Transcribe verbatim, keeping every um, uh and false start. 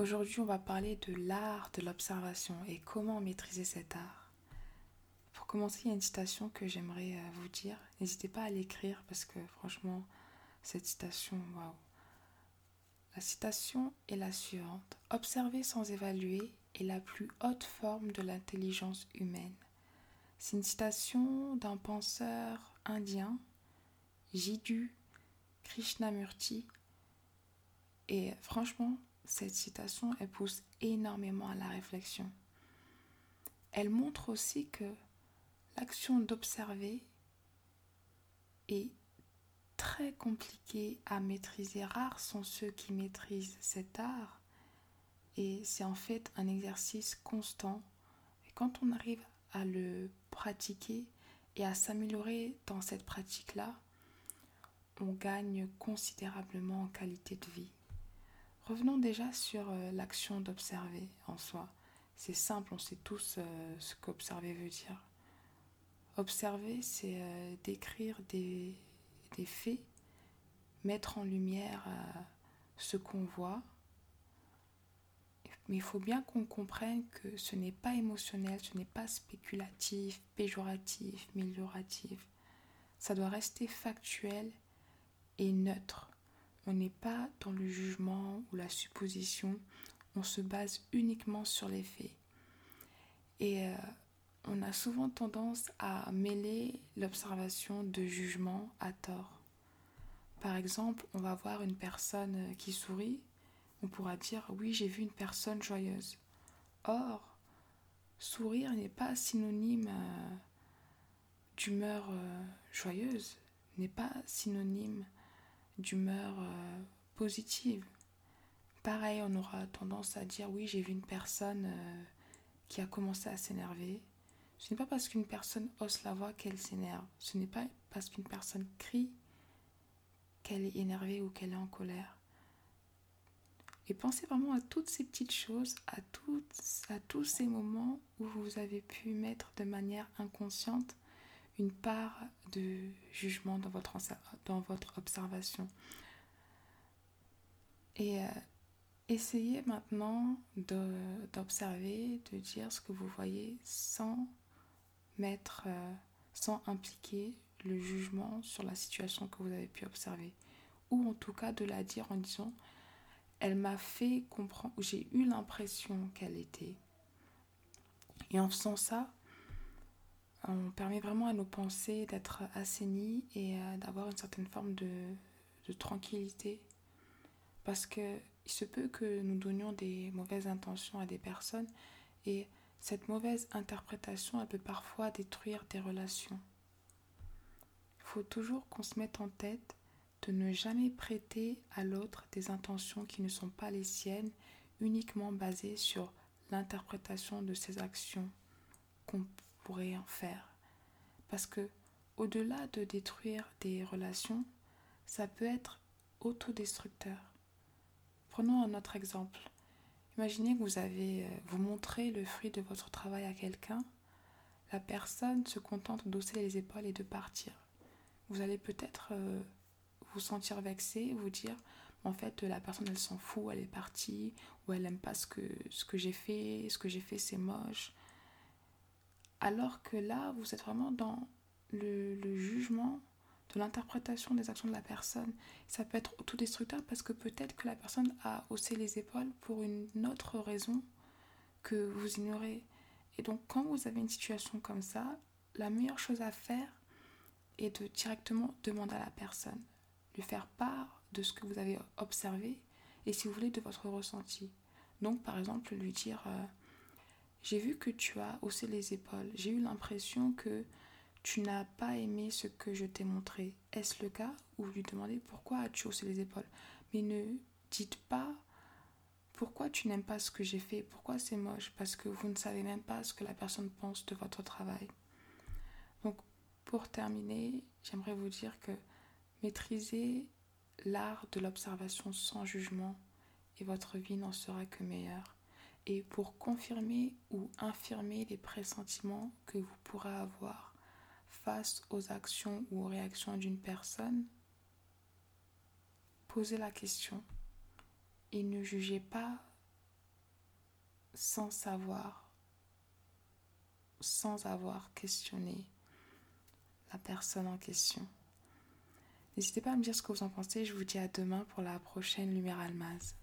Aujourd'hui, on va parler de l'art de l'observation et comment maîtriser cet art. Pour commencer, il y a une citation que j'aimerais vous dire. N'hésitez pas à l'écrire parce que franchement, cette citation, waouh. La citation est la suivante. « Observer sans évaluer est la plus haute forme de l'intelligence humaine. » C'est une citation d'un penseur indien, Jiddu Krishnamurti. Et franchement, cette citation, elle pousse énormément à la réflexion. Elle montre aussi que l'action d'observer est très compliquée à maîtriser. Rares sont ceux qui maîtrisent cet art. Et c'est en fait un exercice constant. Et quand on arrive à le pratiquer et à s'améliorer dans cette pratique-là, on gagne considérablement en qualité de vie. Revenons déjà sur l'action d'observer en soi. C'est simple, on sait tous ce qu'observer veut dire. Observer, c'est décrire des, des faits, mettre en lumière ce qu'on voit. Mais il faut bien qu'on comprenne que ce n'est pas émotionnel, ce n'est pas spéculatif, péjoratif, amélioratif. Ça doit rester factuel et neutre. On n'est pas dans le jugement ou la supposition, on se base uniquement sur les faits. Et euh, on a souvent tendance à mêler l'observation de jugement à tort. Par exemple, on va voir une personne qui sourit, on pourra dire « oui, j'ai vu une personne joyeuse ». Or, sourire n'est pas synonyme euh, d'humeur euh, joyeuse, n'est pas synonyme d'humeur euh, positive. Pareil, on aura tendance à dire « oui, j'ai vu une personne euh, qui a commencé à s'énerver ». Ce n'est pas parce qu'une personne hausse la voix qu'elle s'énerve. Ce n'est pas parce qu'une personne crie qu'elle est énervée ou qu'elle est en colère. Et pensez vraiment à toutes ces petites choses, à, toutes, à tous ces moments où vous avez pu mettre de manière inconsciente une part de jugement dans votre, dans votre observation. Et euh, essayez maintenant de, d'observer, de dire ce que vous voyez sans mettre, euh, sans impliquer le jugement sur la situation que vous avez pu observer. Ou en tout cas de la dire en disant « elle m'a fait comprendre » ou « j'ai eu l'impression qu'elle était ». Et en faisant ça, on permet vraiment à nos pensées d'être assainies et d'avoir une certaine forme de, de tranquillité. Parce qu'il se peut que nous donnions des mauvaises intentions à des personnes et cette mauvaise interprétation, elle peut parfois détruire des relations. Il faut toujours qu'on se mette en tête de ne jamais prêter à l'autre des intentions qui ne sont pas les siennes, uniquement basées sur l'interprétation de ses actions qu'on pourrait en faire. Parce que, au-delà de détruire des relations, ça peut être autodestructeur. Prenons un autre exemple. Imaginez que vous avez, vous montrez le fruit de votre travail à quelqu'un, la personne se contente d'hausser les épaules et de partir. Vous allez peut-être euh, vous sentir vexé, vous dire en fait la personne elle s'en fout, elle est partie, ou elle n'aime pas ce que, ce que j'ai fait, ce que j'ai fait c'est moche. Alors que là, vous êtes vraiment dans le, le jugement, de l'interprétation des actions de la personne. Ça peut être autodestructeur parce que peut-être que la personne a haussé les épaules pour une autre raison que vous ignorez. Et donc, quand vous avez une situation comme ça, la meilleure chose à faire est de directement demander à la personne, lui faire part de ce que vous avez observé et, si vous voulez, de votre ressenti. Donc, par exemple, lui dire... Euh, j'ai vu que tu as haussé les épaules. J'ai eu l'impression que tu n'as pas aimé ce que je t'ai montré. Est-ce le cas ? Ou lui demander pourquoi as-tu haussé les épaules ? Mais ne dites pas pourquoi tu n'aimes pas ce que j'ai fait, pourquoi c'est moche, parce que vous ne savez même pas ce que la personne pense de votre travail. Donc, pour terminer, j'aimerais vous dire que maîtrisez l'art de l'observation sans jugement et votre vie n'en sera que meilleure. Et pour confirmer ou infirmer les pressentiments que vous pourrez avoir face aux actions ou aux réactions d'une personne, posez la question et ne jugez pas sans savoir, sans avoir questionné la personne en question. N'hésitez pas à me dire ce que vous en pensez. Je vous dis à demain pour la prochaine Lumière Almaz.